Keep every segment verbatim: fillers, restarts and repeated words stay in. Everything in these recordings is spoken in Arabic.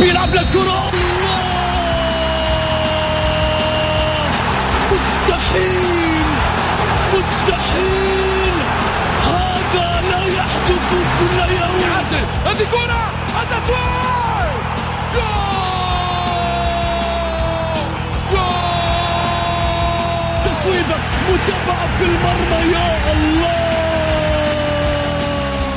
بيلعب للكرة، مستحيل مستحيل، هذا لا يحدث كل يوم. يعدل هذه كرة، التسويق، جول جول، تفويضة متابعة في المرمى، يا الله.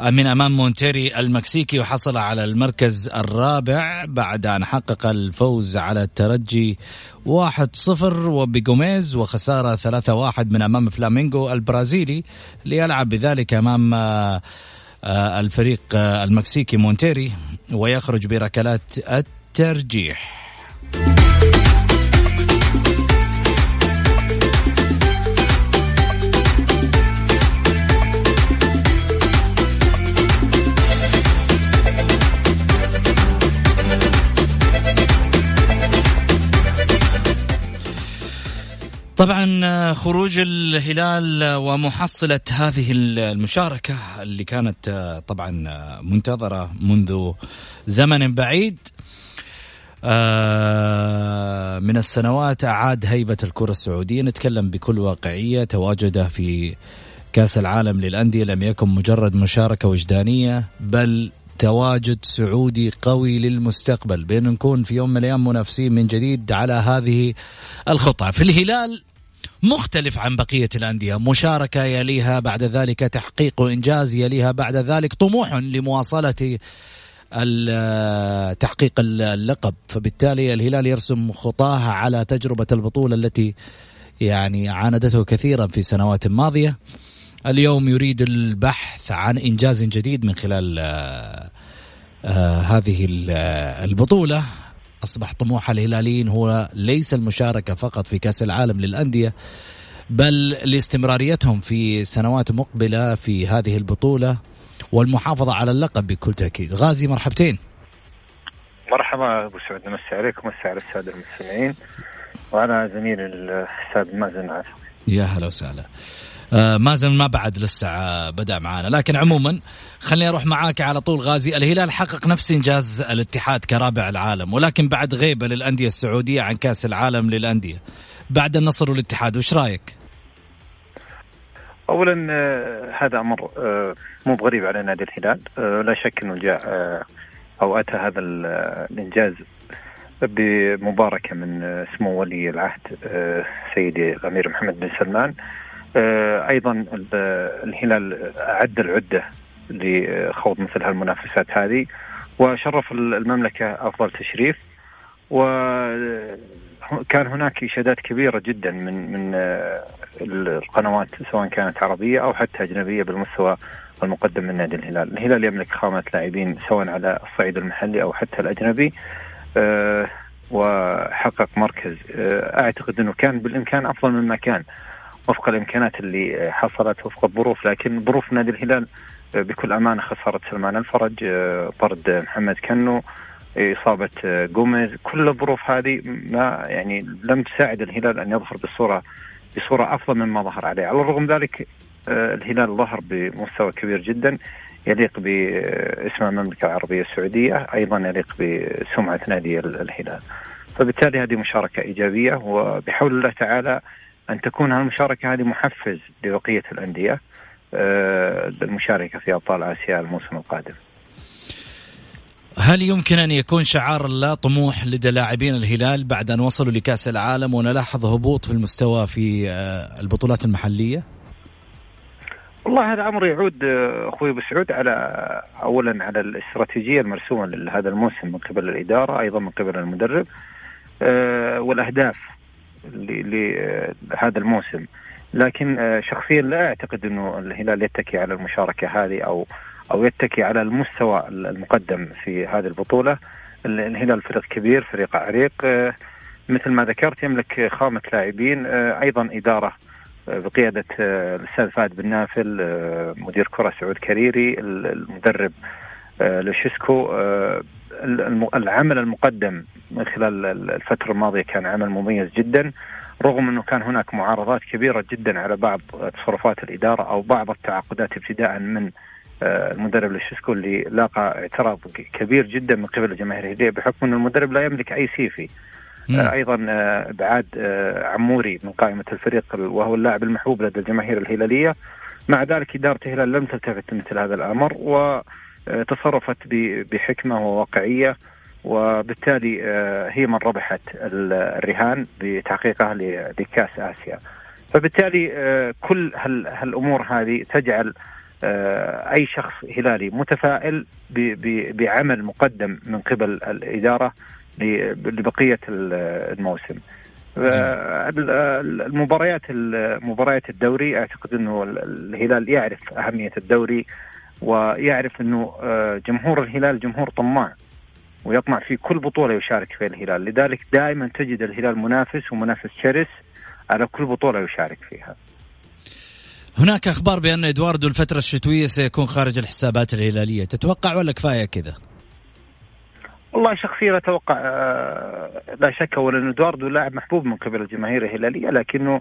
من أمام مونتيري المكسيكي، وحصل على المركز الرابع بعد أن حقق الفوز على الترجي واحد صفر وبقوميز، وخسارة ثلاثة واحد من أمام فلامينغو البرازيلي ليلعب بذلك أمام الفريق المكسيكي مونتيري ويخرج بركلات الترجيح. طبعا خروج الهلال ومحصلة هذه المشاركة اللي كانت طبعا منتظرة منذ زمن بعيد من السنوات، أعاد هيبة الكرة السعودية. نتكلم بكل واقعية، تواجده في كأس العالم للأندية لم يكن مجرد مشاركة وجدانية، بل تواجد سعودي قوي للمستقبل، بأن نكون في يوم من الأيام منافسين من جديد على هذه الخطة. في الهلال مختلف عن بقية الأندية، مشاركة يليها بعد ذلك تحقيق إنجاز، يليها بعد ذلك طموح لمواصلة تحقيق اللقب. فبالتالي الهلال يرسم خطاها على تجربة البطولة التي يعني عاندته كثيرا في سنوات ماضية. اليوم يريد البحث عن إنجاز جديد من خلال آآ آآ هذه البطولة. أصبح طموح الهلاليين هو ليس المشاركة فقط في كأس العالم للأندية، بل لاستمراريتهم في سنوات مقبلة في هذه البطولة والمحافظة على اللقب بكل تأكيد. غازي مرحبتين. مرحبا أبو سعود، مساء عليكم، مساء على السادة المستمعين وعلى زميل السادة مازن عاصم. يا هلا وسهلا مازن. ما بعد لسه بدأ معانا، لكن عموما خليني أروح معاك على طول غازي. الهلال حقق نفس إنجاز الاتحاد كرابع العالم، ولكن بعد غيبة للأندية السعودية عن كأس العالم للأندية بعد النصر والاتحاد، وش رأيك؟ أولا هذا أمر مو بغريب على نادي الهلال، لا شك أنه جاء أو أتى هذا الإنجاز بمباركة من سمو ولي العهد سيدي الأمير محمد بن سلمان. أيضا الهلال أعد العدة لخوض مثل هالمنافسات هذه، وشرف المملكة أفضل تشريف، وكان هناك إشادات كبيرة جدا من من القنوات سواء كانت عربية أو حتى أجنبية بالمستوى المقدم من نادي الهلال. الهلال يملك خامة لاعبين سواء على الصعيد المحلي أو حتى الأجنبي، وحقق مركز أعتقد أنه كان بالإمكان أفضل مما كان وفق الإمكانات اللي حصلت وفق الظروف. لكن ظروف نادي الهلال بكل أمانة، خسارة سلمان الفرج، طرد محمد كنو، إصابة قوميز، كل الظروف هذه ما يعني لم تساعد الهلال أن يظهر بصورة بصورة أفضل مما ظهر عليه. على الرغم ذلك الهلال ظهر بمستوى كبير جدا يليق باسم المملكة العربية السعودية، أيضا يليق بسمعة نادي الهلال. فبالتالي هذه مشاركة إيجابية، وبحول الله تعالى أن تكون هالمشاركة هذه محفز لبقية الأندية للمشاركة في أبطال آسيا الموسم القادم. هل يمكن أن يكون شعار لا طموح لدى لاعبين الهلال بعد أن وصلوا لكأس العالم ونلاحظ هبوط في المستوى في البطولات المحلية؟ والله هذا أمر يعود أخوي بسعود على أولا على الاستراتيجية المرسومة لهذا الموسم من قبل الإدارة، أيضا من قبل المدرب، والأهداف لهذا الموسم. لكن شخصيا لا أعتقد أنه الهلال يتكي على المشاركة هذه أو أو يتكي على المستوى المقدم في هذه البطولة. الهلال فريق كبير، فريق عريق، مثل ما ذكرت يملك خامة لاعبين، أيضا إدارة بقيادة الأستاذ فهد بن نافل، مدير كرة سعود كريري، المدرب لوشيسكو. العمل المقدم من خلال الفترة الماضية كان عمل مميز جدا، رغم أنه كان هناك معارضات كبيرة جدا على بعض تصرفات الإدارة أو بعض التعاقدات، ابتداء من المدرب لوشيسكو اللي لاقى اعتراض كبير جدا من قبل الجماهير الهلالية بحكم أن المدرب لا يملك أي سيفي. أيضا إبعاد عموري من قائمة الفريق وهو اللاعب المحبوب لدى الجماهير الهلالية، مع ذلك إدارة الهلال لم تلتفت مثل هذا الأمر وتصرفت بحكمة وواقعية، وبالتالي هي من ربحت الرهان بتحقيقها لكأس آسيا. فبالتالي كل هالأمور هذه تجعل أي شخص هلالي متفائل بعمل مقدم من قبل الإدارة لبقية الموسم. المباريات مباريات الدوري أعتقد أنه الهلال يعرف أهمية الدوري، ويعرف أنه جمهور الهلال جمهور طماع ويطمع في كل بطولة يشارك فيها الهلال، لذلك دائما تجد الهلال منافس ومنافس شرس على كل بطولة يشارك فيها. هناك أخبار بأن إدواردو الفترة الشتوية سيكون خارج الحسابات الهلالية، تتوقع ولا كفاية كذا؟ والله شخصيا أتوقع لا شك، ولأن إدواردو لاعب محبوب من قبل الجماهير الهلالية، لكنه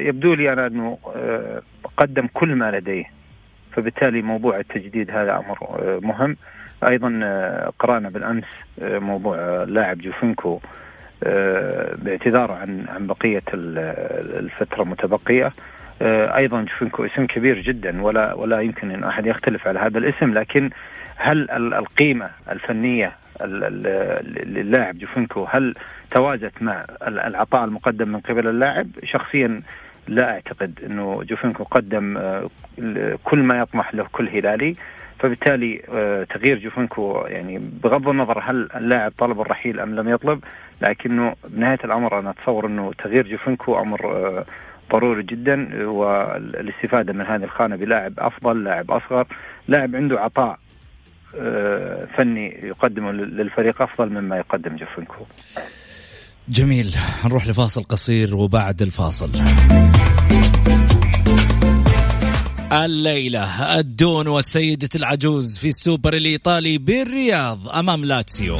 يبدو لي أنا أنه قدم كل ما لديه، فبالتالي موضوع التجديد هذا أمر مهم. أيضا قرأنا بالأمس موضوع اللاعب جوفنكو باعتذاره عن عن بقية الفترة المتبقية. أيضا جوفنكو اسم كبير جدا ولا ولا يمكن أن أحد يختلف على هذا الاسم، لكن هل القيمة الفنية للاعب جوفنكو هل توازت مع العطاء المقدم من قبل اللاعب؟ شخصيا لا أعتقد أنه جوفنكو قدم كل ما يطمح له كل هلالي، فبالتالي تغيير جوفنكو يعني بغض النظر هل اللاعب طلب الرحيل أم لم يطلب، لكنه بنهاية الأمر أنا أتصور أنه تغيير جوفنكو أمر ضروري جدا، والاستفادة من هذه الخانة بلاعب أفضل، لاعب أصغر، لاعب عنده عطاء فني يقدمه للفريق أفضل مما يقدم جوفنكو. جميل، نروح لفاصل قصير وبعد الفاصل الليلة الدون والسيدة العجوز في السوبر الإيطالي بالرياض أمام لاتسيو.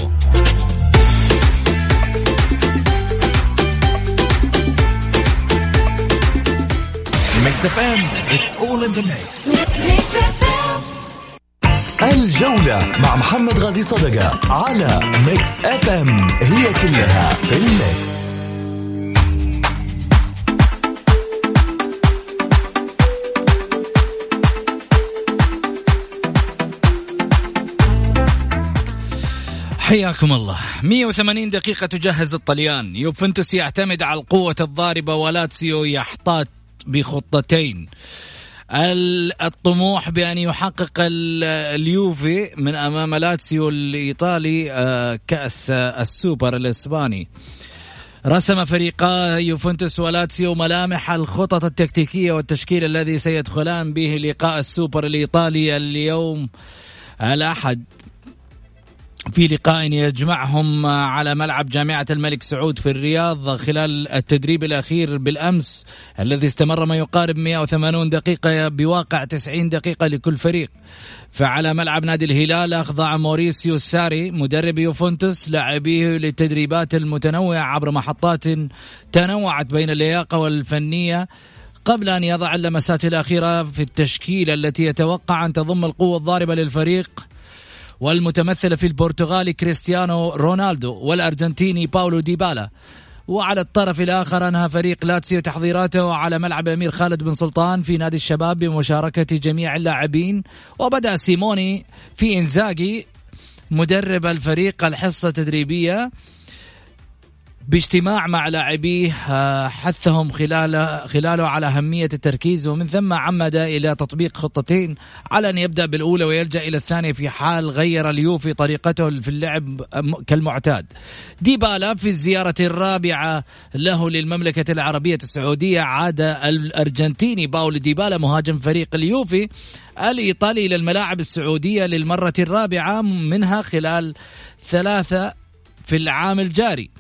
ميكس اف ام it's all in the mix. الجولة مع محمد غازي صدقة على ميكس اف ام، هي كلها في الميكس. حياكم الله. مئة وثمانين دقيقة تجهز الطليان، يوفنتوس يعتمد على القوة الضاربة ولاتسيو يحتاط بخطتين. الطموح بأن يحقق اليوفي من أمام لاتسيو الإيطالي كأس السوبر الإسباني. رسم فريقا يوفنتوس ولاتسيو ملامح الخطط التكتيكية والتشكيل الذي سيدخلان به لقاء السوبر الإيطالي اليوم الأحد، في لقاء يجمعهم على ملعب جامعة الملك سعود في الرياض. خلال التدريب الأخير بالأمس الذي استمر ما يقارب مئة وثمانين دقيقة بواقع تسعين دقيقة لكل فريق، فعلى ملعب نادي الهلال أخضع موريسيو ساري مدرب يوفنتوس لاعبيه للتدريبات المتنوعة عبر محطات تنوعت بين اللياقة والفنية، قبل أن يضع اللمسات الأخيرة في التشكيل التي يتوقع أن تضم القوة الضاربة للفريق والمتمثلة في البرتغالي كريستيانو رونالدو والأرجنتيني باولو ديبالا. وعلى الطرف الآخر أنهى فريق لاتسيو تحضيراته على ملعب أمير خالد بن سلطان في نادي الشباب بمشاركة جميع اللاعبين، وبدأ سيموني في إنزاغي مدرب الفريق الحصة التدريبية باجتماع مع لاعبيه حثهم خلال خلاله على أهمية التركيز، ومن ثم عمد إلى تطبيق خطتين على أن يبدأ بالأولى ويلجأ إلى الثانية في حال غير اليوفي طريقته في اللعب كالمعتاد. ديبالا في الزيارة الرابعة له للمملكة العربية السعودية عاد الأرجنتيني باولو ديبالا مهاجم فريق اليوفي الإيطالي إلى الملاعب السعودية للمرة الرابعة منها خلال ثلاثة في العام الجاري.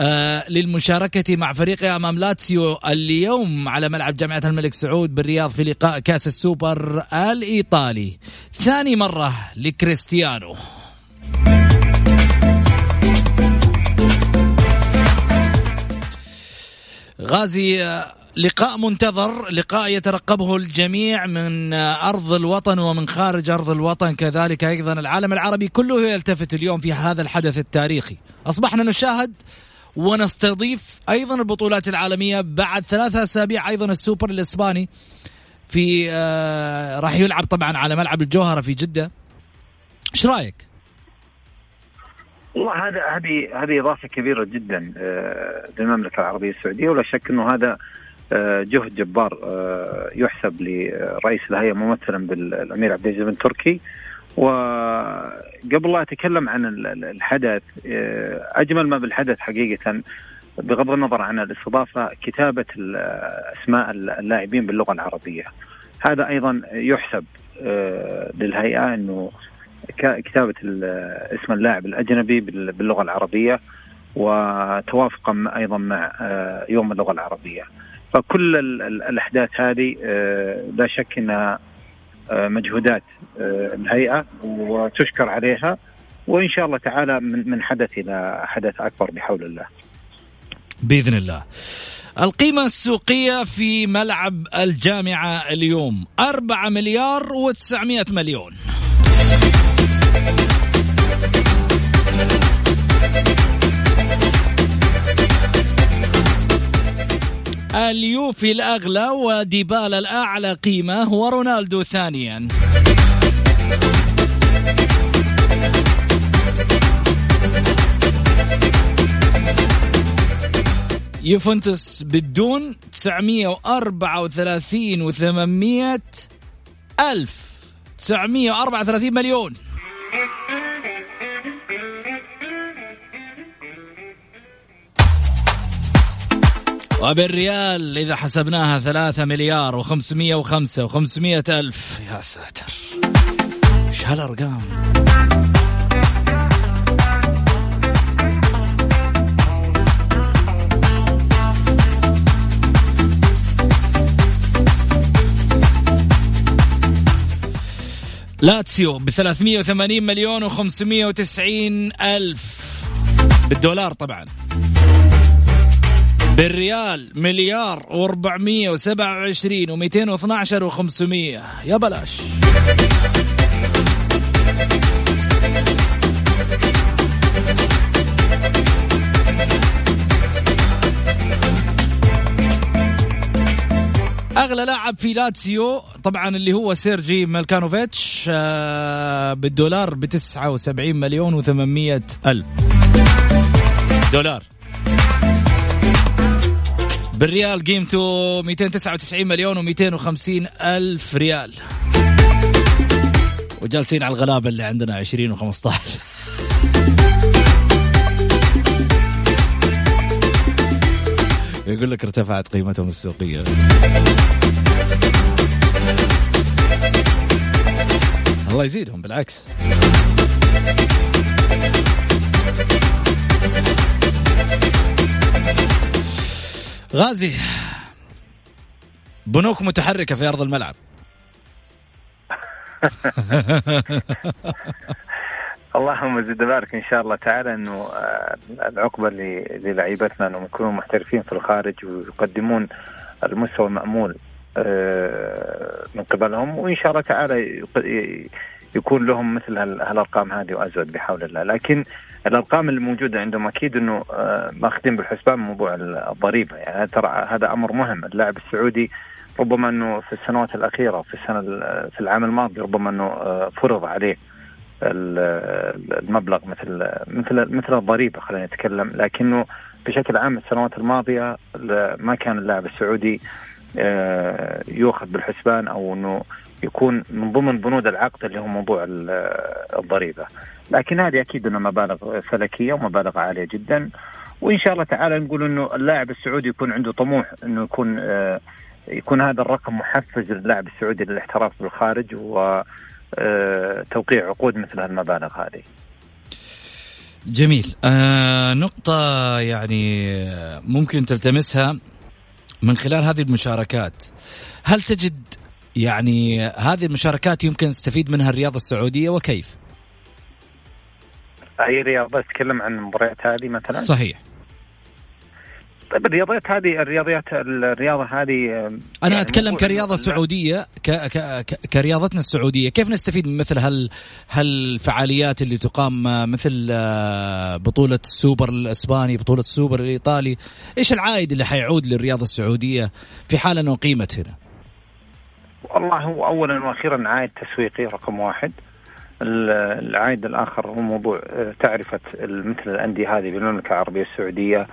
آه للمشاركة مع فريقه أمام لاتسيو اليوم على ملعب جامعة الملك سعود بالرياض في لقاء كأس السوبر الإيطالي. ثاني مرة لكريستيانو. غازي لقاء منتظر، لقاء يترقبه الجميع من أرض الوطن ومن خارج أرض الوطن كذلك، أيضا العالم العربي كله يلتفت اليوم في هذا الحدث التاريخي. أصبحنا نشاهد ونستضيف أيضا البطولات العالمية بعد ثلاثة أسابيع، أيضا السوبر الإسباني في آه راح يلعب طبعا على ملعب الجوهرة في جدة. إيش رأيك؟ والله هذا هذه هذه إضافة كبيرة جدا آه للمملكة العربية السعودية، ولا شك إنه هذا جهد جبار يحسب لرئيس الهيئة ممثلا بالأمير عبد العزيز بن تركي. وقبل لا أتكلم عن الحدث، أجمل ما بالحدث حقيقة بغض النظر عن الاستضافة كتابة أسماء اللاعبين باللغة العربية. هذا أيضا يحسب للهيئة أنه كتابة اسم اللاعب الأجنبي باللغة العربية، وتوافقا أيضا مع يوم اللغة العربية. فكل الأحداث هذه لا شك أنها مجهودات الهيئة وتشكر عليها، وإن شاء الله تعالى من حدث إلى حدث أكبر بحول الله بإذن الله. القيمة السوقية في ملعب الجامعة اليوم أربعة مليار وتسعمائة مليون. اليوفي الأغلى وديبالا الأعلى قيمة ورونالدو ثانيا. يوفنتوس بدون تسعمائة وأربعة وثلاثين وثمانمائة ألف، تسعمائة وأربعة وثلاثين مليون. وبالريال إذا حسبناها ثلاثة مليار وخمسمية وخمسة وخمسمية ألف. يا ساتر، إيش هالأرقام؟ لاتسيو بثلاثمية وثمانين مليون وخمسمية وتسعين ألف بالدولار طبعا. بالريال مليار واربعمية وسبعة وعشرين ومئتين واثنى عشر وخمسمية. يا بلاش. أغلى لاعب في لاتسيو طبعا اللي هو سيرجي مالكانوفيتش بالدولار بتسعة وسبعين مليون وثمانمية ألف دولار. بالريال قيمته مئتين وتسعة وتسعين مليون ومئتين وخمسين ألف ريال، وجالسين على الغلابة اللي عندنا عشرين وخمسة عشر. يقول لك ارتفعت قيمتهم السوقية. الله يزيدهم بالعكس. غازي، بنوك متحركة في أرض الملعب. اللهم زد بارك إن شاء الله تعالى إنه العقبة للعيبتنا إنهم يكونوا محترفين في الخارج ويقدمون المستوى المأمول من قبلهم، وإن شاء الله تعالى يكون لهم مثل هالأرقام هذه وأزود بحول الله. لكن الأرقام الموجودة عندهم أكيد أنه ماخذين بالحسبان موضوع الضريبة، يعني ترى هذا أمر مهم. اللاعب السعودي ربما أنه في السنوات الأخيرة في السنة في العام الماضي ربما أنه فرض عليه المبلغ مثل مثل مثل الضريبة، خلينا نتكلم. لكنه بشكل عام السنوات الماضية ما كان اللاعب السعودي يأخذ بالحسبان أو أنه يكون من ضمن بنود العقد اللي هو موضوع الضريبة. لكن هذه أكيد أنه مبالغ فلكية ومبالغ عالية جدا، وإن شاء الله تعالى نقول أنه اللاعب السعودي يكون عنده طموح أنه يكون يكون هذا الرقم محفز للاعب السعودي للاحتراف بالخارج وتوقيع عقود مثل هالمبالغ هذه. جميل. آه نقطة يعني ممكن تلتمسها من خلال هذه المشاركات. هل تجد يعني هذه المشاركات يمكن تستفيد منها الرياضة السعودية وكيف؟ هي رياضة تتكلم عن المباريات هذه مثلا؟ صحيح. طيب الرياضات هذه الرياضيات الرياضة هذه أنا يعني أتكلم كرياضة سعودية ك... ك... كرياضتنا السعودية كيف نستفيد من مثل هال هالفعاليات اللي تقام مثل بطولة السوبر الإسباني بطولة السوبر الإيطالي؟ إيش العائد اللي حيعود للرياضة السعودية في حال أنه قيمت هنا؟ والله هو أولا وأخيرا عائد تسويقي رقم واحد. العائد الآخر هو موضوع تعرفة مثل الأندية هذه بالمملكة العربية السعودية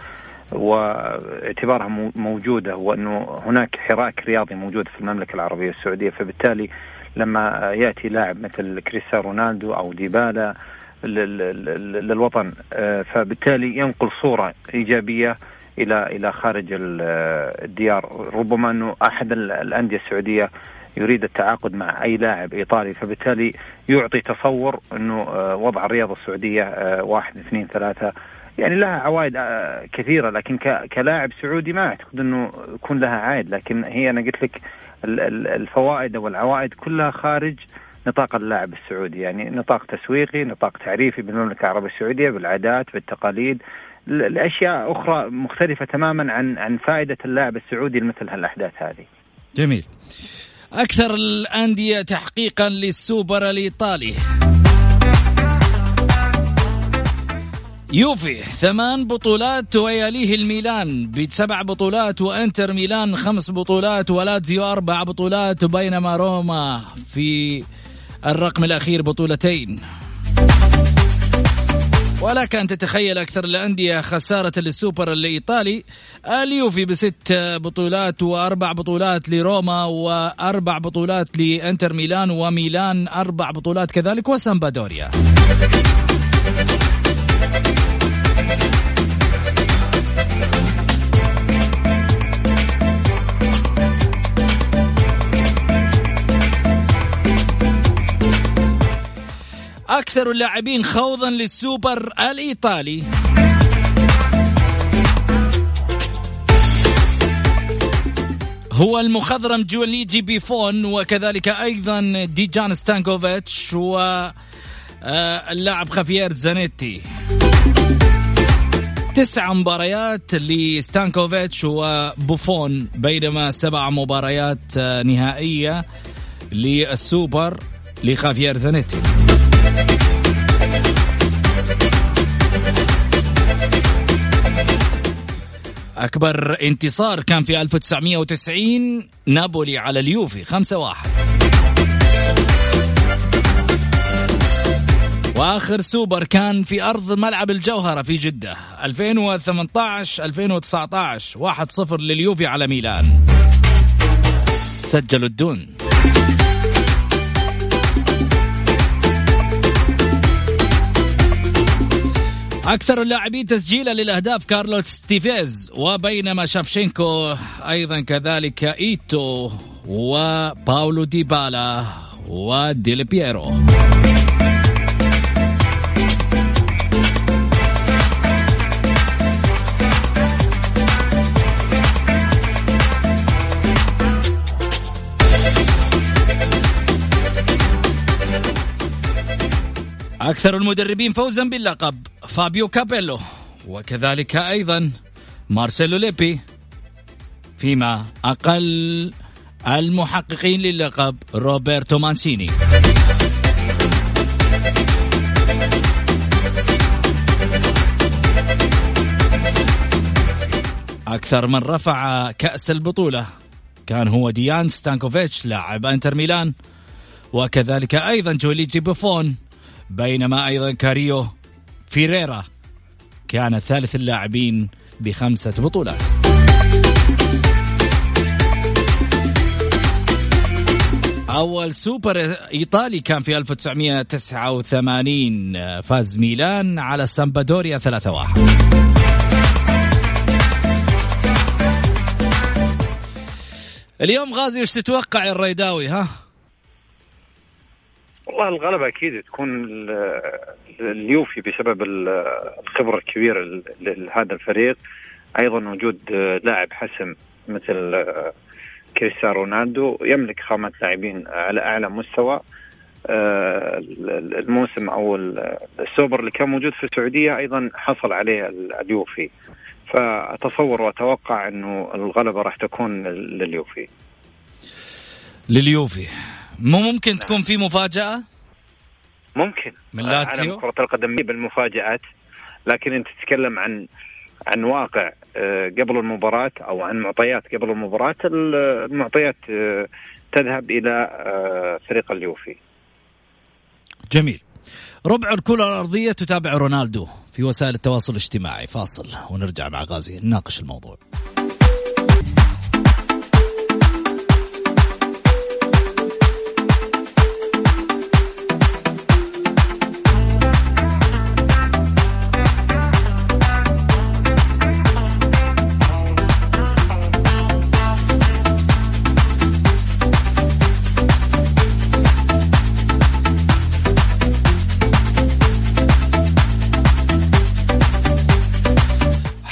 واعتبارها موجودة، وأنه هناك حراك رياضي موجود في المملكة العربية السعودية، فبالتالي لما يأتي لاعب مثل كريستيانو رونالدو أو ديبالا للوطن فبالتالي ينقل صورة إيجابية إلى إلى خارج الديار. ربما أنه أحد الأندية السعودية يريد التعاقد مع أي لاعب إيطالي، فبالتالي يعطي تصور أنه وضع الرياضة السعودية واحد اثنين ثلاثة، يعني لها عوائد كثيرة، لكن كلاعب سعودي ما أعتقد أنه يكون لها عائد. لكن هي أنا قلت لك الفوائد والعوائد كلها خارج نطاق اللاعب السعودي، يعني نطاق تسويقي، نطاق تعريفي بالمملكة العربية السعودية، بالعادات، بالتقاليد، الأشياء أخرى مختلفة تماما عن عن فائدة اللاعب السعودي لمثل هالأحداث هذه. جميل. أكثر الأندية تحقيقا للسوبر الإيطالي، يوفي ثمان بطولات ويليه الميلان بسبع بطولات، وإنتر ميلان خمس بطولات، ولاتسيو أربع بطولات، بينما روما في الرقم الأخير بطولتين. ولك أن تتخيل أكثر الأندية خسارة للسوبر الإيطالي، اليوفي بست بطولات وأربع بطولات لروما وأربع بطولات لإنتر ميلان، وميلان أربع بطولات كذلك، وسامبادوريا. أكثر اللاعبين خوضاً للسوبر الإيطالي، هو المخضرم جوليجي بوفون، وكذلك أيضاً ديجان ستانكوفيتش واللاعب خافيير زانيتي. تسع مباريات لستانكوفيتش وبوفون، بينما سبع مباريات نهائية للسوبر لخافيير زانيتي. أكبر انتصار كان في ألف وتسعمائة وتسعين، نابولي على اليوفي خمسة واحد. وآخر سوبر كان في أرض ملعب الجوهرة في جدة ألفين وثمانية عشر ألفين وتسعة عشر، واحد صفر لليوفي على ميلان، سجلوا الدون. أكثر اللاعبين تسجيلا للأهداف كارلوس تيفيز، وبينما شافشينكو أيضا كذلك إيتو وباولو ديبالا وديل بييرو. أكثر المدربين فوزا باللقب فابيو كابيلو، وكذلك أيضا مارسيلو ليبي، فيما أقل المحققين للقب روبرتو مانشيني. أكثر من رفع كأس البطولة كان هو ديان ستانكوفيتش لاعب انتر ميلان، وكذلك أيضا جوليجي بوفون، بينما أيضا كاريو فيريرا كان ثالث اللاعبين بخمسة بطولات. أول سوبر إيطالي كان في ألف وتسعمائة وتسعة وثمانين، فاز ميلان على سامبادوريا ثلاثة واحد. اليوم غازي وش تتوقع الريداوي؟ ها والله الغلبة أكيد تكون اليوفي بسبب الخبرة الكبيرة لهذا الفريق، أيضا وجود لاعب حسم مثل كريستيانو رونالدو، يملك خامة لاعبين على أعلى مستوى. الموسم أو السوبر اللي كان موجود في السعودية أيضا حصل عليه اليوفي، فأتصور وأتوقع أنه الغلبة راح تكون لليوفي. لليوفي مو ممكن نعم. تكون في مفاجأة؟ ممكن من لاتسيو؟ أنا كرة القدم بالمفاجآت، لكن أنت تتكلم عن عن واقع قبل المباراة أو عن معطيات قبل المباراة. المعطيات تذهب إلى فريق اليوفي. جميل. ربع الكرة الأرضية تتابع رونالدو في وسائل التواصل الاجتماعي. فاصل ونرجع مع غازي نناقش الموضوع.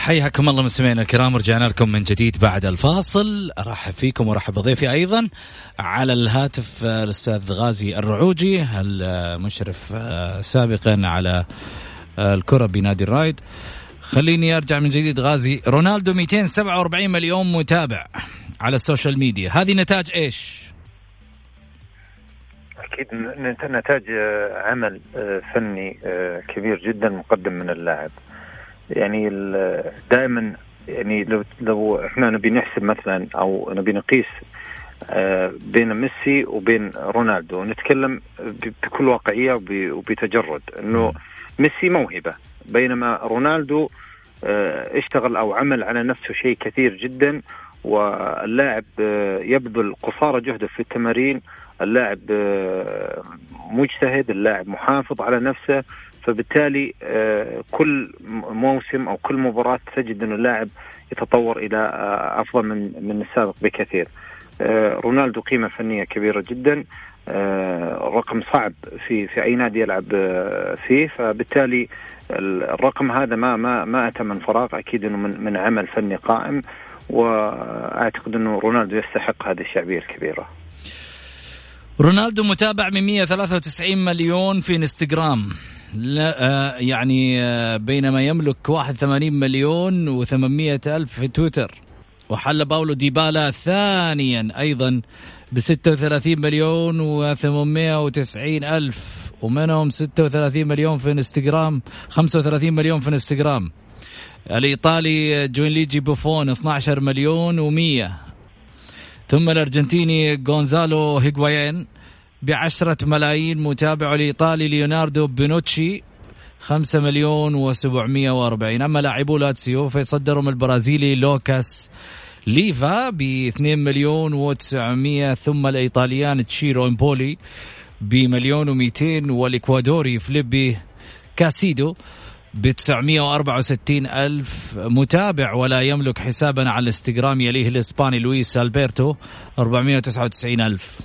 حياكم الله مستمعينا الكرام، رجعنا لكم من جديد بعد الفاصل. ارحب فيكم وارحب بضيفي ايضا على الهاتف الاستاذ غازي الرعوجي، المشرف سابقا على الكرة بنادي الرايد. خليني ارجع من جديد غازي. رونالدو مئتين وسبعة وأربعين مليون متابع على السوشيال ميديا، هذه نتاج ايش؟ اكيد نتاج عمل فني كبير جدا مقدم من اللاعب. يعني دائما يعني لو لو احنا نبي نحسب مثلا او نبي نقيس بين ميسي وبين رونالدو، نتكلم بكل واقعية وبتجرد انه ميسي موهبة، بينما رونالدو اشتغل او عمل على نفسه شيء كثير جدا، واللاعب يبذل قصارى جهده في التمارين، اللاعب مجتهد، اللاعب محافظ على نفسه، فبالتالي كل موسم أو كل مباراة تجد أن اللاعب يتطور إلى أفضل من من السابق بكثير. رونالدو قيمة فنية كبيرة جدا، رقم صعب في في أي نادي يلعب فيه، فبالتالي الرقم هذا ما ما ما أتى من فراغ، أكيد أنه من من عمل فني قائم، وأعتقد أنه رونالدو يستحق هذه الشعبية الكبيرة. رونالدو متابع من مئة وثلاثة وتسعين مليون في انستغرام، لا يعني بينما يملك واحد وثمانين مليون وثمانمائة ألف في تويتر. وحل باولو ديبالا ثانيا أيضا بستة وثلاثين مليون وثمانمائة وتسعين ألف، ومنهم ستة وثلاثين مليون في انستغرام، خمسة وثلاثين مليون في انستغرام. الإيطالي جوليجي بوفون اثنا عشر مليون ومية، ثم الأرجنتيني غونزالو هيغوايين بعشرة ملايين متابع. الإيطالي ليوناردو بينوتشي خمسة مليون وسبعمية وأربعين. أما لاعبو لاتسيو فيصدرهم البرازيلي لوكاس ليفا باثنين مليون وتسعمية، ثم الإيطاليان تشيرو إمبولي بمليون ومئتين، والإكوادوري فليبي كاسيدو بتسعمية وأربعة وستين ألف متابع ولا يملك حسابا على الانستغرام. يليه الإسباني لويس ألبرتو أربعمية وتسعة وتسعين ألف.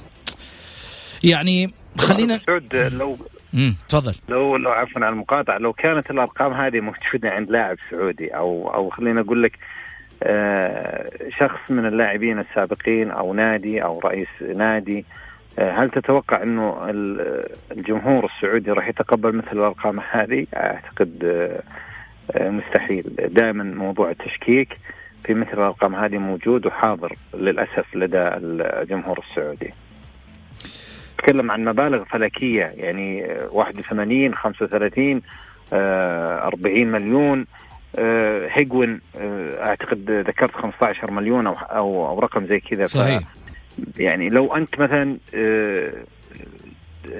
يعني خلينا سعود لو تفضل لو لو عفوا على المقاطعة، لو كانت الأرقام هذه موجودة عند لاعب سعودي أو أو خلينا أقول لك آه شخص من اللاعبين السابقين أو نادي أو رئيس نادي، آه هل تتوقع إنه الجمهور السعودي راح يتقبل مثل الأرقام هذه؟ أعتقد آه مستحيل. دائما موضوع التشكيك في مثل الأرقام هذه موجود وحاضر للأسف لدى الجمهور السعودي. تكلم عن مبالغ فلكية، يعني واحد وثمانين خمسة وثلاثين أربعين مليون. هيغوين أعتقد ذكرت خمسة عشر مليون أو أو رقم زي كذا. صحيح. يعني لو أنت مثلا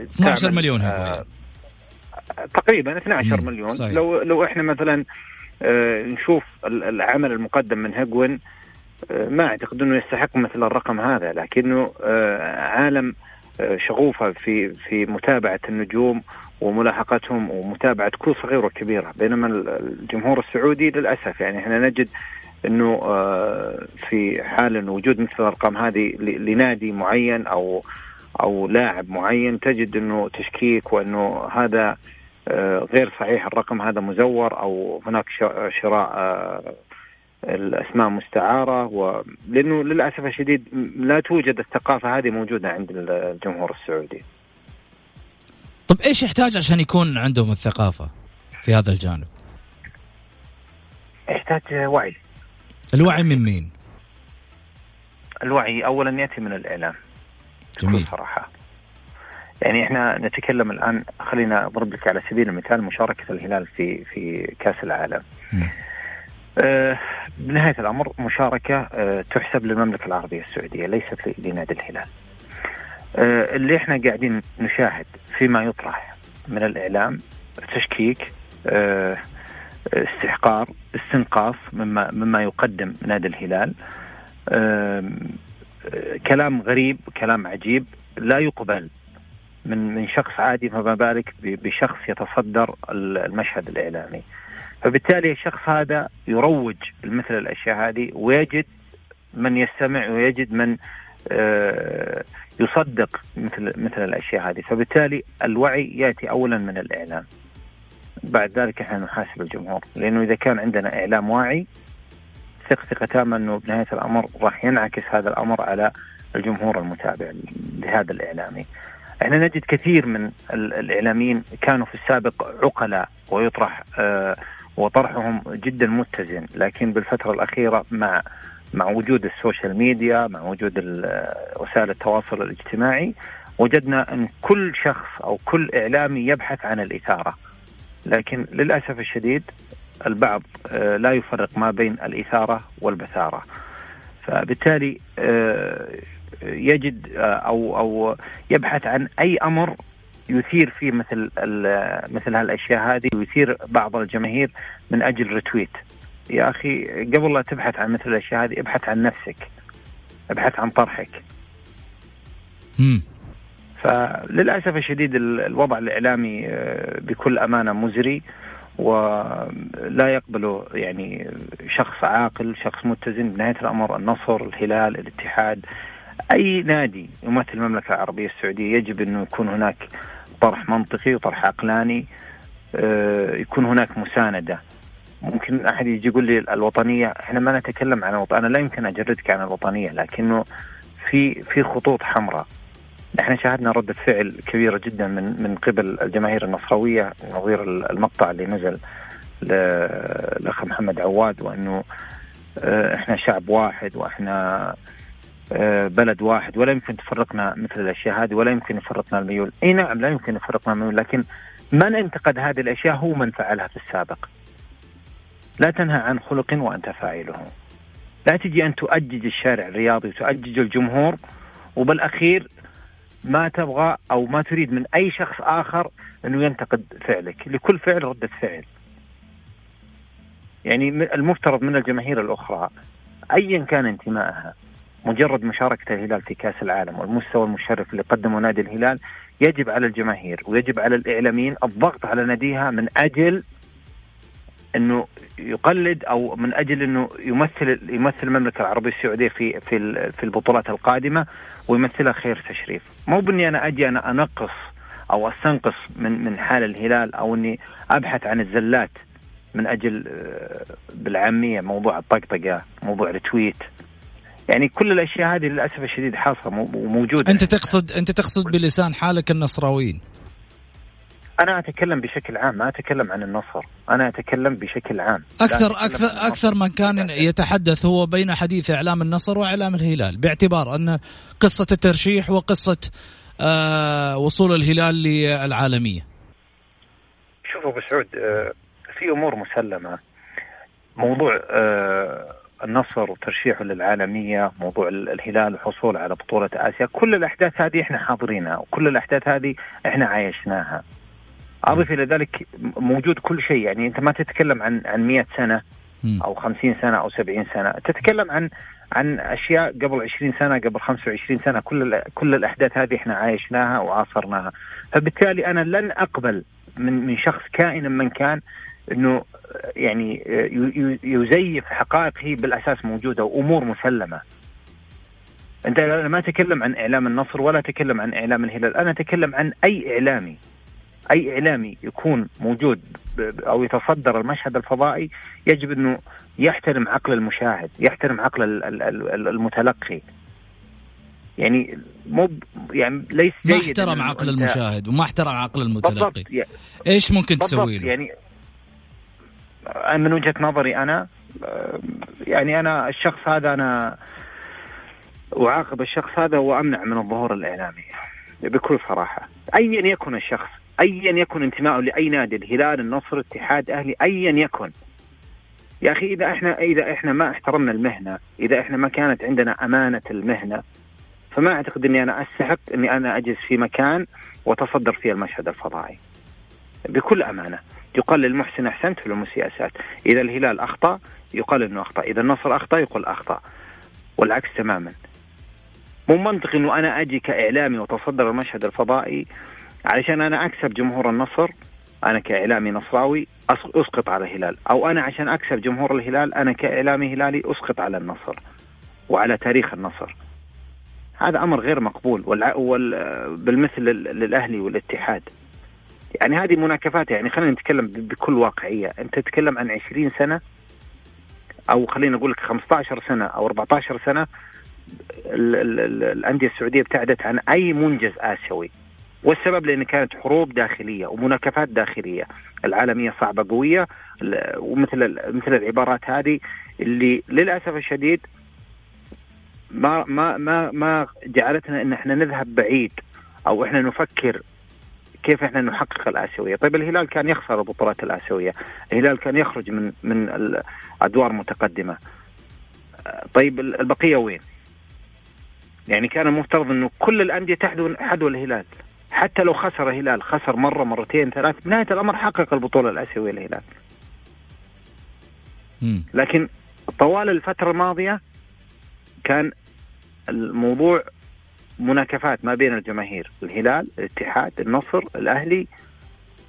اثنا عشر مليون هيغوين تقريبا اثنا عشر مم. مليون. صحيح. لو لو إحنا مثلا نشوف العمل المقدم من هيغوين، ما أعتقد إنه يستحق مثل الرقم هذا، لكنه عالم شغوفة في في متابعة النجوم وملاحقتهم ومتابعة كل صغيرة وكبيرة، بينما الجمهور السعودي للأسف يعني إحنا نجد إنه في حال وجود مثل الأرقام هذه لنادي معين أو أو لاعب معين تجد أنه تشكيك وأنه هذا غير صحيح، الرقم هذا مزور أو هناك شراء الأسماء مستعارة، لأنه للأسف الشديد لا توجد الثقافة هذه موجودة عند الجمهور السعودي. طب إيش يحتاج عشان يكون عندهم الثقافة في هذا الجانب؟ يحتاج وعي. الوعي من مين؟ الوعي أولا يأتي من الإعلام بكل صراحة. يعني إحنا نتكلم الآن، خلينا أضرب لك على سبيل المثال مشاركة الهلال في في كأس العالم. م. آه بنهاية الأمر مشاركة آه تحسب للمملكة العربية السعودية، ليست لنادي الهلال. آه اللي إحنا قاعدين نشاهد فيما يطرح من الإعلام تشكيك، آه استحقار، استنقاص مما مما يقدم نادي الهلال، آه كلام غريب، كلام عجيب لا يقبل من من شخص عادي، فما بالك بشخص يتصدر المشهد الإعلامي. فبالتالي الشخص هذا يروج مثل الأشياء هذه، ويجد من يستمع ويجد من يصدق مثل مثل الأشياء هذه. فبالتالي الوعي يأتي أولا من الإعلام، بعد ذلك احنا نحاسب الجمهور، لأنه إذا كان عندنا إعلام واعي ثقتي تماما أنه بنهاية الأمر راح ينعكس هذا الأمر على الجمهور المتابع لهذا الإعلامي. احنا نجد كثير من الإعلاميين كانوا في السابق عقلاء ويطرح آه وطرحهم جدا متزن، لكن بالفترة الأخيرة مع مع وجود السوشيال ميديا، مع وجود وسائل التواصل الاجتماعي، وجدنا أن كل شخص أو كل إعلامي يبحث عن الإثارة، لكن للأسف الشديد البعض لا يفرق ما بين الإثارة والبثارة. فبالتالي يجد أو أو يبحث عن أي أمر يثير فيه مثل مثل هالأشياء هذه، ويثير بعض الجماهير من أجل رتويت. يا أخي قبل لا تبحث عن مثل الأشياء هذه ابحث عن نفسك، ابحث عن طرحك. مم. فللأسف الشديد الوضع الإعلامي بكل أمانة مزري، ولا يقبله يعني شخص عاقل، شخص متزن. بنهاية الأمر النصر، الهلال، الاتحاد، أي نادي يمثل المملكة العربية السعودية يجب أنه يكون هناك طرح منطقي وطرح عقلاني، يكون هناك مساندة. ممكن أحد يجي يقول لي الوطنية، إحنا ما نتكلم عن الوطنية، أنا لا يمكن أجردك عن الوطنية، لكنه في في خطوط حمراء. نحن شاهدنا ردة فعل كبيرة جدا من من قبل الجماهير النصراوية نظير المقطع اللي نزل لأخ محمد عواد، وأنه إحنا شعب واحد وإحنا بلد واحد ولا يمكن تفرقنا مثل الأشياء هذه، ولا يمكن يفرقنا الميول. أي نعم لا يمكن يفرقنا الميول، لكن من انتقد هذه الأشياء هو من فعلها في السابق. لا تنهى عن خلق وأنت فاعله. لا تجي أن تؤجج الشارع الرياضي وتؤجج الجمهور، وبالأخير ما تبغى أو ما تريد من أي شخص آخر أنه ينتقد فعلك. لكل فعل ردة فعل. يعني المفترض من الجماهير الأخرى أيا كان انتمائها، مجرد مشاركة الهلال في كأس العالم والمستوى المشرف اللي قدمه نادي الهلال، يجب على الجماهير ويجب على الإعلاميين الضغط على ناديها من أجل أنه يقلد، أو من أجل أنه يمثل يمثل المملكة العربية السعودية في في في البطولات القادمة ويمثلها خير تشريف. مو بإني أنا أجي أنا أنقص أو أستنقص من من حال الهلال، أو إني أبحث عن الزلات من أجل بالعامية موضوع الطقطقة، موضوع التويت. يعني كل الأشياء هذه للأسف الشديد حاصلة وموجودة. أنت تقصد أنت تقصد بلسان حالك النصراويين. أنا أتكلم بشكل عام، ما أتكلم عن النصر، أنا أتكلم بشكل عام. أكثر أكثر أكثر من كان يتحدث هو بين حديث إعلام النصر وإعلام الهلال، باعتبار أن قصة الترشيح وقصة آه وصول الهلال للعالمية. شوفوا بسعود، آه في أمور مسلمة. موضوع آه النصر وترشيحه للعالمية، موضوع الهلال وحصول على بطولة آسيا، كل الأحداث هذه إحنا حاضرينها، وكل الأحداث هذه إحنا عايشناها. أضف إلى ذلك موجود كل شيء. يعني أنت ما تتكلم عن عن مئة سنة أو خمسين سنة أو سبعين سنة، تتكلم عن عن أشياء قبل عشرين سنة، قبل خمسة وعشرين سنة. كل كل الأحداث هذه إحنا عايشناها وعاصرناها. فبالتالي أنا لن أقبل من من شخص كائنا من كان إنه يعني يزيف حقائق هي بالأساس موجودة وأمور مسلمة. انت انا ما اتكلم عن اعلام النصر ولا اتكلم عن اعلام الهلال، انا اتكلم عن اي اعلامي، اي اعلامي يكون موجود او يتصدر المشهد الفضائي يجب انه يحترم عقل المشاهد، يحترم عقل المتلقي. يعني مو يعني ليس جيد، ما احترم عقل المشاهد وما احترم عقل المتلقي. ايش ممكن تسوي له؟ يعني من وجهة نظري انا، يعني انا الشخص هذا انا وعاقب الشخص هذا وأمنع من الظهور الإعلامي بكل صراحة، أيا يكن الشخص، أيا يكن انتمائه لأي نادي، الهلال، النصر، الاتحاد، أهلي، أيا يكن. يا أخي إذا إحنا إذا إحنا ما احترمنا المهنة، إذا إحنا ما كانت عندنا أمانة المهنة، فما أعتقد إني أنا أستحق إني أنا أجلس في مكان وتصدر فيه المشهد الفضائي بكل أمانة. يقال للمحسن أحسنت في المسيئات. إذا الهلال أخطأ يقال إنه أخطأ، إذا النصر أخطأ يقال أخطأ، والعكس تماماً. مو منطقي انه انا اجي كاعلامي وتصدر المشهد الفضائي علشان انا اكسب جمهور النصر، انا كاعلامي نصراوي اسقط على الهلال، او انا عشان اكسب جمهور الهلال انا كاعلامي هلالي اسقط على النصر وعلى تاريخ النصر. هذا امر غير مقبول، بالمثل للاهلي والاتحاد. يعني هذه مناكفات، يعني خلينا نتكلم بكل واقعيه، انت تتكلم عن عشرين سنه او خلينا اقول لك خمسة عشر سنه او أربعة عشر سنه الأندية السعودية ابتعدت عن أي منجز آسيوي، والسبب لأن كانت حروب داخلية ومناكفات داخلية، العالمية صعبة قوية، ومثل مثل العبارات هذه اللي للأسف الشديد ما ما ما ما جعلتنا إن إحنا نذهب بعيد أو إحنا نفكر كيف إحنا نحقق الآسيوية. طيب الهلال كان يخسر البطولات الآسيوية، الهلال كان يخرج من من الأدوار متقدمة، طيب البقية وين؟ يعني كان المفترض أنه كل الأندية تحدو الهلال، حتى لو خسر الهلال، خسر مرة مرتين ثلاث، بنهاية الأمر حقق البطولة الآسيوية الهلال. لكن طوال الفترة الماضية كان الموضوع مناكفات ما بين الجماهير، الهلال، الاتحاد، النصر، الأهلي،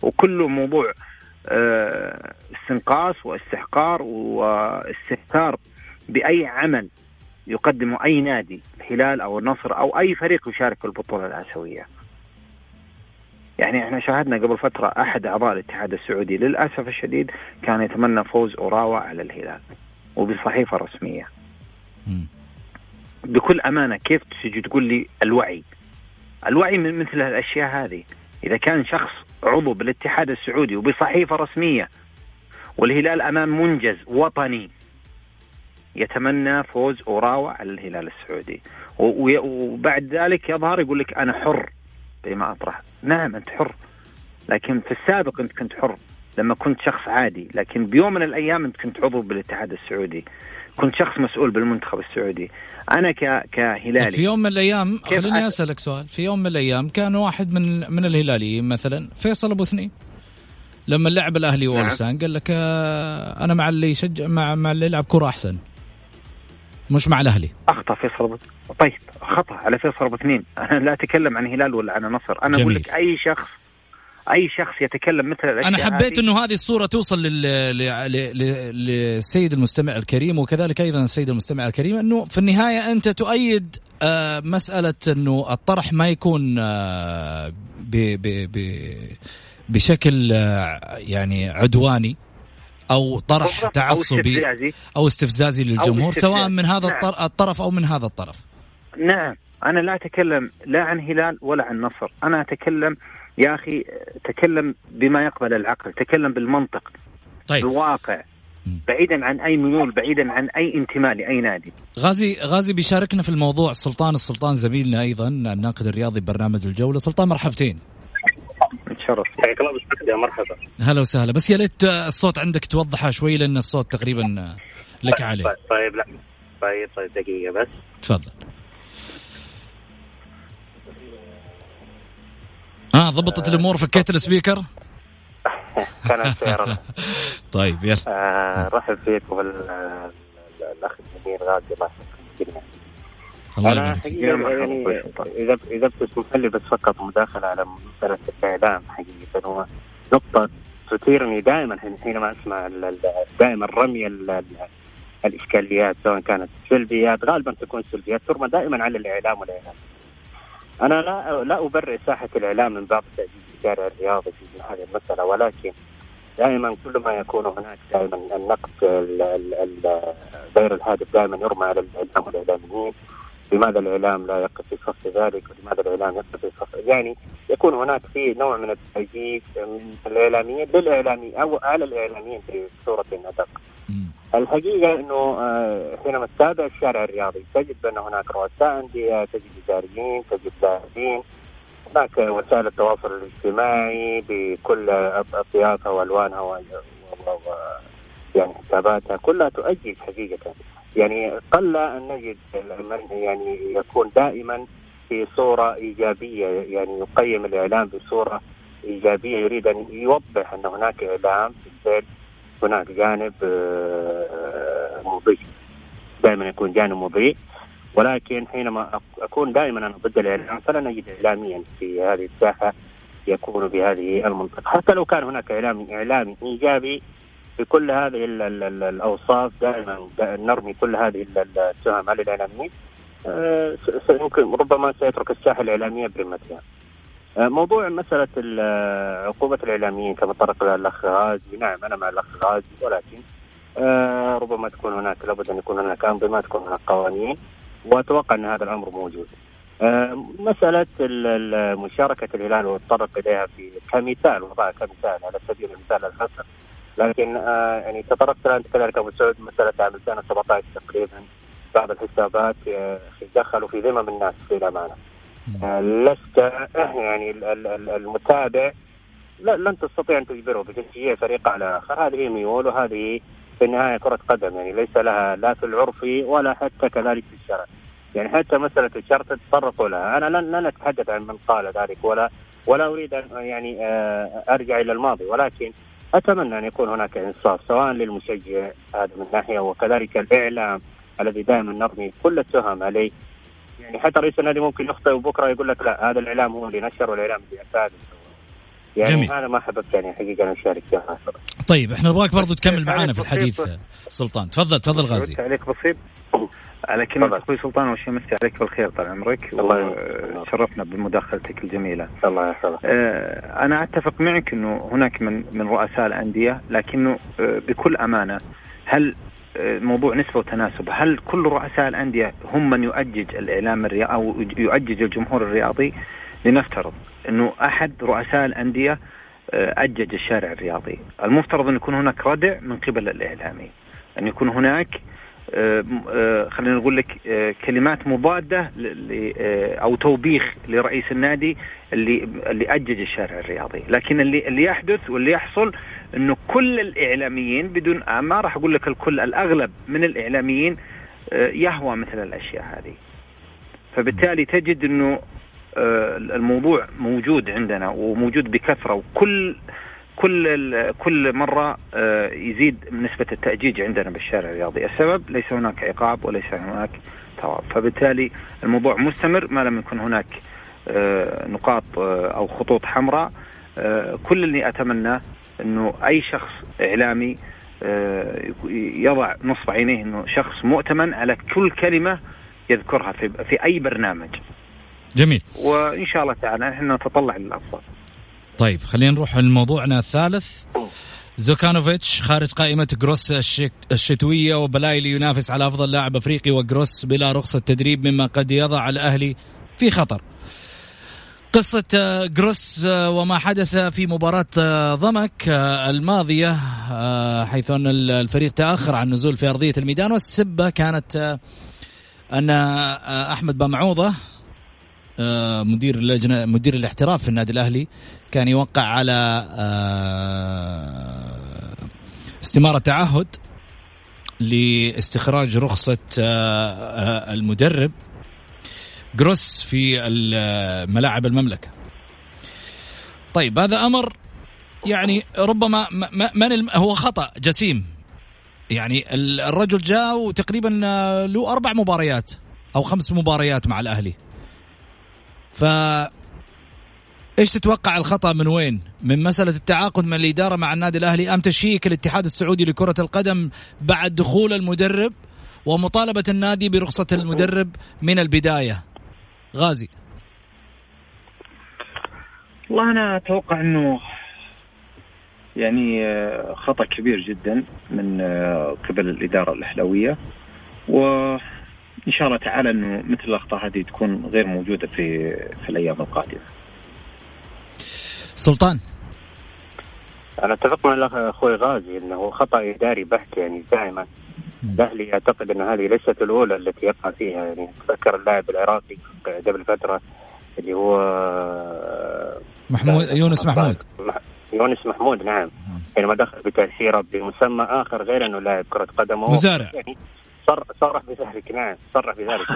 وكله موضوع استنقاص واستحقار واستهتار بأي عمل يقدموا أي نادي، الهلال أو النصر أو أي فريق يشارك في البطولة الآسيوية. يعني احنا شاهدنا قبل فترة أحد أعضاء الاتحاد السعودي للأسف الشديد كان يتمنى فوز أوراوا على الهلال وبصحيفة رسمية. م. بكل أمانة كيف تجي تقول لي الوعي؟ الوعي من مثل هالأشياء هذه. إذا كان شخص عضو بالاتحاد السعودي وبصحيفة رسمية والهلال أمام منجز وطني يتمنى فوز أوراوا على الهلال السعودي، وبعد ذلك يظهر يقول لك أنا حر بما أطرح. نعم أنت حر، لكن في السابق أنت كنت حر لما كنت شخص عادي، لكن بيوم من الأيام أنت كنت عضو بالاتحاد السعودي، كنت شخص مسؤول بالمنتخب السعودي. أنا كهلالي في يوم من الأيام، خليني أسألك سؤال، في يوم من الأيام كان واحد من من الهلاليين مثلا فيصل ابو ثني لما لعب الأهلي وأرسنال قال لك أنا مع اللي يشجع مع مع اللي يلعب كرة أحسن مش مع الأهلي. أخطأ فيصل ابو، طيب خطأ على فيصل ابو اثنين. أنا لا أتكلم عن هلال ولا عن نصر، أنا أقول لك أي شخص، أي شخص يتكلم مثل الأشياء. أنا حبيت هذه. إنه هذه الصورة توصل لل... لل... لل... للسيد المستمع الكريم، وكذلك أيضا السيد المستمع الكريم، إنه في النهاية أنت تؤيد آه مسألة إنه الطرح ما يكون آه ب... ب... ب... بشكل آه يعني عدواني أو طرح تعصبي أو استفزازي للجمهور، سواء من هذا نعم. الطرف أو من هذا الطرف. نعم أنا لا أتكلم لا عن هلال ولا عن نصر، أنا أتكلم يا أخي تكلم بما يقبل العقل، تكلم بالمنطق، طيب. بالواقع، بعيدا عن أي ميول، بعيدا عن أي انتماء لأي نادي. غازي غازي بيشاركنا في الموضوع سلطان السلطان زميلنا أيضا الناقد الرياضي ببرنامج الجولة. سلطان مرحبتين. شرف يعني كلام بسكت يا مرحبا. هلا وسهلا، بس يا ليت الصوت عندك توضحه شوي لأن الصوت تقريبا لك طيب عليه. طيب طيب لا طيب طيب دقيقة بس. تفضل. آه ضبطت آه الأمور، فكيت السبيكر. كانت سيارة. طيب يلا. آه رحب فيك والأخ الزميل غازي الله يسلمك. أنا يعني إذا إذا بتسمح لي بس فقط مداخلة على مسألة الإعلام. حقيقة هو نقطة تثيرني دائما حينما أسمع دائما الرمية الإشكاليات سواء كانت سلبيات غالبا تكون سلبيات ترمى دائما على الإعلام والإعلام. أنا لا لا أبرئ ساحة الإعلام من باب تأجيل الإدارة الرياضي في هذه المسألة، ولكن دائما كل ما يكون هناك دائما النقد غير الهادف دائما يرمى على الإعلام والإعلاميين. لماذا الإعلام لا يقف في صف ذلك؟ ولماذا الإعلام يقف في صف؟ يعني يكون هناك في نوع من التأييد من الإعلاميين للإعلامي أو على الإعلاميين في صورة أدق. الحقيقة أنه حينما تتابع الشارع الرياضي تجد بأن هناك رؤساء أندية، تجد إداريين، تجد لاعبين، هناك وسائل التواصل الاجتماعي بكل أطيافها وألوانها و... يعني حساباتها كلها تؤيد حقيقة. يعني قل أن نجد يعني يكون دائما في صورة إيجابية، يعني يقيم الإعلام بصورة إيجابية، يريد أن يوضح أن هناك إعلام بالفعل هناك جانب مضيء، دائما يكون جانب مضيء. ولكن حينما أكون دائما أنا ضد الإعلام فلا نجد إعلاميا في هذه الساحة يكون بهذه المنطقة، حتى لو كان هناك إعلام إعلامي إيجابي بكل هذه الأوصاف دائما نرمي كل هذه التهم على الإعلاميين، ممكن ربما سيترك الساحة الإعلامية برمتها. موضوع مسألة عقوبة الإعلاميين كما طرق الأخ غازي، نعم أنا مع الأخ غازي، ولكن ربما تكون هناك لابد أن يكون هناك أنظمة، تكون هناك قوانين، وأتوقع أن هذا الأمر موجود. مسألة مشاركة الهلال وتطرق إليها في كمثال، وضعها كمثال على سبيل المثال الحصر، لكن آه يعني تطرقت لها أنت كذلك أبو سعود مسألة عام ألفين وسبعة عشر تقريبا بعض الحسابات آه دخلوا في ذمم الناس في الأمانة. آه لست آه يعني المتابع لن تستطيع أن تجبره بتشجيع فريق على آخر، هذه ميول وهذه في النهاية كرة قدم، يعني ليس لها لا في العرفي ولا حتى كذلك في الشرع. يعني حتى مسألة الشرط تطرقوا لها، أنا لن لن أتحدث عن من قال ذلك ولا ولا أريد أن يعني آه أرجع إلى الماضي، ولكن أتمنى أن يكون هناك إنصاف سواء للمشجع هذا من ناحية، وكذلك الإعلام الذي دائما نرمي كل التهم عليه. يعني حتى رئيس النادي ممكن يخطئ وبكرة يقول لك لا هذا الإعلام هو اللي نشر والإعلام اللي أفاد. يعني جميل. أنا ما حببت يعني حقيقة أنا أشارك فيها حصرة. طيب إحنا نبغاك برضو تكمل معنا في الحديث سلطان، تفضل تفضل غازي. عليك بسيط على كلمة أخوي سلطان، وشي مسي عليك بالخير طال عمرك، وشرفنا بمداخلتك الجميلة. الله يحفظك. آه أنا أتفق معك إنه هناك من من رؤساء الأندية، لكنه آه بكل أمانة هل آه موضوع نسبة وتناسب، هل كل رؤساء الأندية هم من يؤجج الإعلام الرياضي أو يؤجج الجمهور الرياضي؟ لنفترض إنه أحد رؤساء الأندية آه أجج الشارع الرياضي، المفترض إن يكون هناك ردع من قبل الإعلامي، أن يكون هناك آه آه خلينا نقول لك آه كلمات مضادة آه أو توبيخ لرئيس النادي اللي اللي أجج الشارع الرياضي. لكن اللي اللي يحدث واللي يحصل إنه كل الإعلاميين بدون آه ما راح أقول لك الكل، الأغلب من الإعلاميين آه يهوى مثل الأشياء هذه، فبالتالي تجد إنه آه الموضوع موجود عندنا وموجود بكثرة، وكل كل كل مرة يزيد نسبة التأجيج عندنا بالشارع الرياضي. السبب ليس هناك عقاب وليس هناك ثواب، فبالتالي الموضوع مستمر ما لم يكن هناك نقاط أو خطوط حمراء. كل اللي أتمنى أنه أي شخص إعلامي يضع نصب عينيه أنه شخص مؤتمن على كل كلمة يذكرها في في أي برنامج. جميل، وإن شاء الله تعالى نحن نتطلع للأفضل. طيب خلينا نروح لموضوعنا الثالث. زوكانوفيتش خارج قائمة غروس الشتوية، وبلايلي ينافس على أفضل لاعب أفريقي، وغروس بلا رخصة تدريب مما قد يضع الأهلي في خطر. قصة غروس وما حدث في مباراة ضمك الماضية حيث أن الفريق تأخر عن النزول في أرضية الميدان، والسبة كانت أن أحمد بامعوضة مدير اللجنة مدير الاحتراف في النادي الأهلي كان يوقع على استمارة تعهد لاستخراج رخصة المدرب غروس في ملاعب المملكة. طيب هذا أمر يعني ربما من هو خطأ جسيم، يعني الرجل جاء وتقريبا له أربع مباريات أو خمس مباريات مع الأهلي، ف ايش تتوقع الخطأ من وين؟ من مسألة التعاقد من الإدارة مع النادي الأهلي أم تشييك الاتحاد السعودي لكرة القدم بعد دخول المدرب ومطالبة النادي برخصة المدرب من البداية؟ غازي. والله أنا أتوقع أنه يعني خطأ كبير جدا من قبل الإدارة الأهلاوية، وإن شاء الله تعالى أنه مثل الأخطاء هذه تكون غير موجودة في في الأيام القادمة. سلطان. أنا أتفق مع أخوي غازي أنه خطأ إداري بحت، يعني دائما الأهلي أعتقد أن هذه ليست الأولى التي يقع فيها. يعني تذكر اللاعب العراقي قبل فترة اللي هو محمود يونس محمود يونس محمود نعم، عندما يعني دخل بتأثيره بمسمى آخر غير أنه لاعب كرة قدم مزارع، يعني صر صرح بذلك. نعم صرح بذلك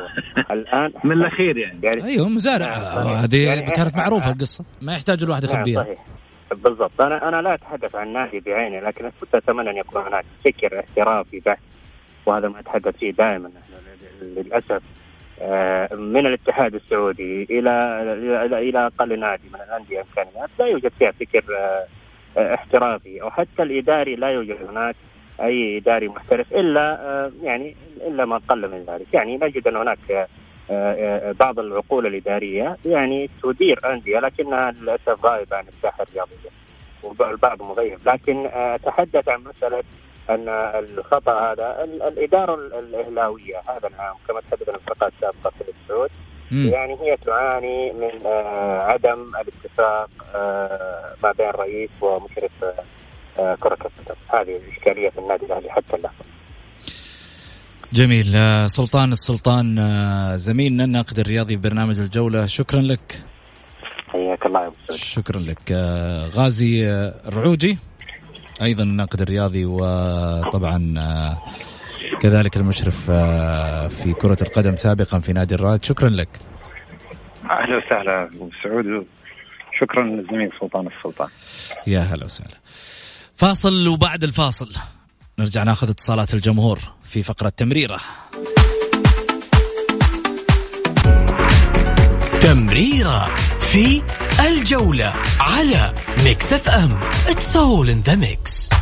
الآن من الأخير يعني, يعني أيوه مزارع. هذه يعني كانت معروفة القصة، ما يحتاج الواحد يخبيها. صحيح بالضبط. أنا أنا لا أتحدث عن نادي بعينه، لكن كنت أتمنى أن يكون هناك فكر احترافي بحت، وهذا ما أتحدث فيه دائما للأسف من الاتحاد السعودي إلى إلى إلى أقل نادي من الأندية إمكانيات لا يوجد فيها فكر احترافي أو حتى الإداري، لا يوجد هناك أي إداري محترف إلا يعني إلا ما قل من ذلك. يعني نجد أن هناك بعض العقول الإدارية يعني تدير أندية لكنها للأسف غائبة عن الساحة الرياضية والبعض مغيب. لكن أتحدث عن مسألة أن الخطأ هذا الإدارة الإهلاوية هذا العام كما تحدثنا في الحلقات السابقة في السعود، يعني هي تعاني من عدم الاتفاق ما بين الرئيس ومشرف كرة القدم. هذه الإشكالية في النادي الأهلي حتى اللحظة. جميل. سلطان السلطان زميلنا الناقد الرياضي ببرنامج الجولة، شكرا لك. حياك الله يا أبو سعود. شكرا لك. غازي الرعوجي أيضا الناقد الرياضي وطبعا كذلك المشرف في كرة القدم سابقا في نادي الرائد، شكرا لك. أهلا وسهلا أبو سعود، شكرا للزميل سلطان السلطان. يا هلا وسهلا. فاصل، وبعد الفاصل نرجع ناخذ اتصالات الجمهور في فقرة تمريرة. تمريرة في الجولة على ميكس اف ام. It's all in the mix.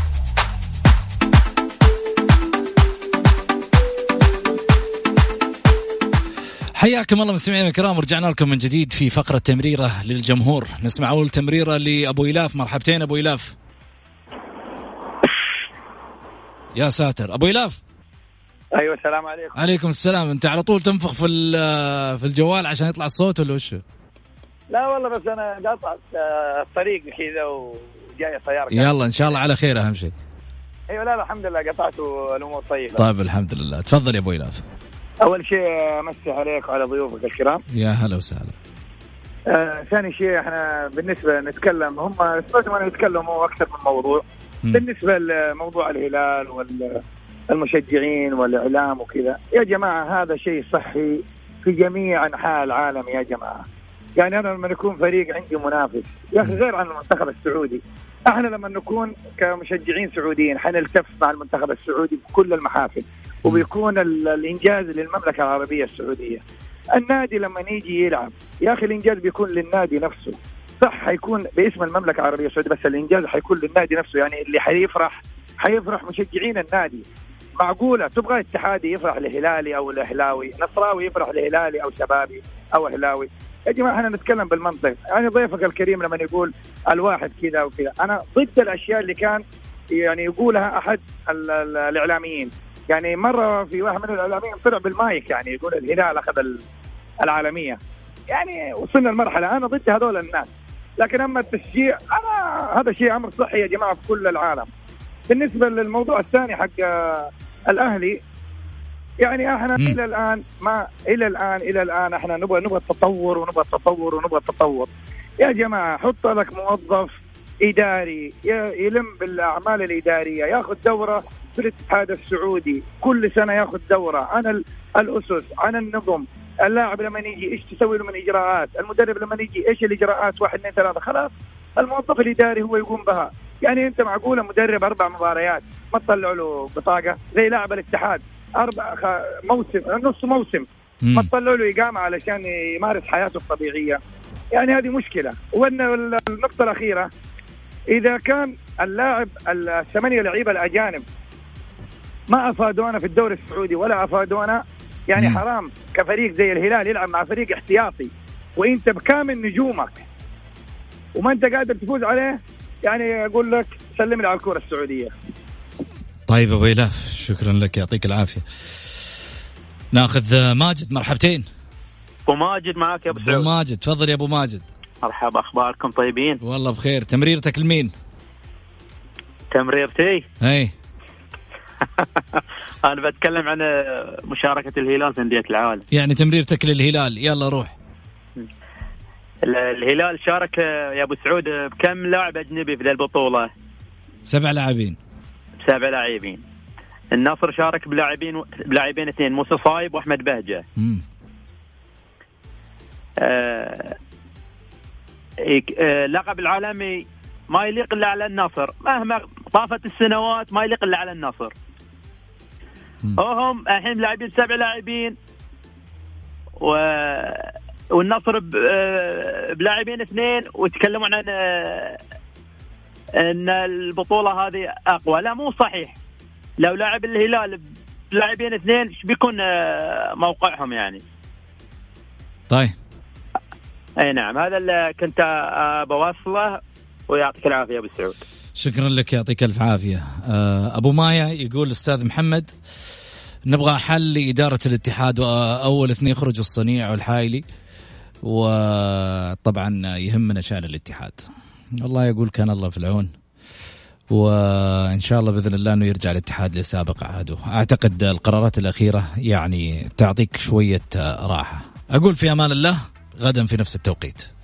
حياكم الله مستمعينا الكرام، ورجعنا لكم من جديد في فقرة تمريرة للجمهور. نسمع أول تمريرة لأبو إلاف. مرحبتين أبو إلاف. يا ساتر أبو إلاف. أيوة السلام عليكم. عليكم السلام. أنت على طول تنفخ في في الجوال عشان يطلع الصوت ولا وش؟ لا والله بس أنا قاطع الطريق كذا وجاي سيارة. يلا إن شاء الله على خير أهم شيء. أيوة لا الحمد لله قطعت والأمور طيبة. طيب الحمد لله. تفضل يا أبو إلاف. أول شيء أمسي عليك وعلى ضيوفك الكرام. يا هلا وسهلا. آه ثاني شيء إحنا بالنسبة نتكلم، هم ما يتكلموا أكثر من موضوع. م. بالنسبة لموضوع الهلال والمشجعين والإعلام وكذا، يا جماعة هذا شيء صحي في جميع أنحاء العالم يا جماعة. يعني أنا لما نكون فريق عندي منافس يا أخي غير عن المنتخب السعودي، إحنا لما نكون كمشجعين سعوديين حنلتف مع المنتخب السعودي بكل المحافل وبيكون الإنجاز للمملكة العربية السعودية. النادي لما نيجي يلعب يا أخي الإنجاز بيكون للنادي نفسه، صح حيكون باسم المملكة العربية السعودية بس الإنجاز حيكون للنادي نفسه. يعني اللي حيفرح حيفرح مشجعين النادي. معقولة تبغى اتحادي يفرح لهلالي أو الأهلاوي، نصراوي يفرح لهلالي أو شبابي أو أهلاوي؟ يا جماعة احنا نتكلم بالمنطق. يعني ضيفك الكريم لما يقول الواحد كذا وكذا، أنا ضد الأشياء اللي كان يعني يقولها أحد الإعلاميين. يعني مرة في واحد من الإعلاميين طلع بالمايك يعني يقول الهلال أخذ العالمية. يعني وصلنا المرحلة أنا ضد هذول الناس. لكن أما التشجيع أنا هذا شيء أمر صحي يا جماعة في كل العالم. بالنسبة للموضوع الثاني حق الأهلي، يعني احنا م. الى الان ما الى الان الى الان احنا نبغى نبغى التطور ونبغى التطور ونبغى التطور. يا جماعه حط لك موظف اداري يلم بالاعمال الاداريه، ياخذ دوره في الاتحاد السعودي كل سنه، ياخذ دوره عن الاسس عن النظم. اللاعب لما يجي ايش تسوي له من اجراءات، المدرب لما يجي ايش الاجراءات، واحد اثنين ثلاثه خلاص الموظف الاداري هو يقوم بها. يعني انت معقوله مدرب اربع مباريات ما تطلع له بطاقه زي لاعب الاتحاد أربع خ... موسم نص موسم ما تطلعوا له إقامة علشان يمارس حياته الطبيعية؟ يعني هذه مشكلة. وأن النقطة الأخيرة، إذا كان اللاعب الثمانية لعيبة الأجانب ما أفادونا في الدوري السعودي ولا أفادونا، يعني مم. حرام كفريق زي الهلال يلعب مع فريق احتياطي وإنت بكامل نجومك وما أنت قادر تفوز عليه، يعني أقول لك سلمنا على الكرة السعودية. طيب أبو إله، شكرا لك، يعطيك العافية. ناخذ ماجد، مرحبتين. أبو ماجد معك يا أبو سعود. أبو ماجد تفضل يا أبو ماجد. مرحبا، أخباركم طيبين؟ والله بخير. تمريرتك لمين؟ تمريرتي؟ أي أنا بتكلم عن مشاركة الهلال في أندية العالم. يعني تمريرتك للهلال، يلا روح. الهلال شارك يا أبو سعود بكم لاعب أجنبي في البطولة؟ سبع لاعبين. سبع لاعبين. النصر شارك بلاعبين بلاعبين اثنين، موسى صايب وأحمد بهجة. امم آه... آه... لقب العالمي ما يليق إلا على النصر، مهما طافت السنوات ما يليق إلا على النصر. وهم الحين لاعبين سبع لاعبين و... والنصر ب... بلاعبين اثنين، وتكلمون عن أن البطولة هذه أقوى. لا مو صحيح، لو لاعب الهلال بلاعبين اثنين بيكون موقعهم يعني. طيب أي نعم، هذا اللي كنت بوصله، ويعطيك العافية أبو سعود. شكرا لك، يعطيك الف عافية. أبو مايا يقول أستاذ محمد نبغى حل لإدارة الاتحاد، وأول اثنين يخرجوا الصنيع والحايلي، وطبعا يهمنا شأن الاتحاد. الله يقول كان الله في العون، وإن شاء الله بإذن الله أنه يرجع الاتحاد لسابق عهده. أعتقد القرارات الأخيرة يعني تعطيك شوية راحة. أقول في أمان الله، غدا في نفس التوقيت.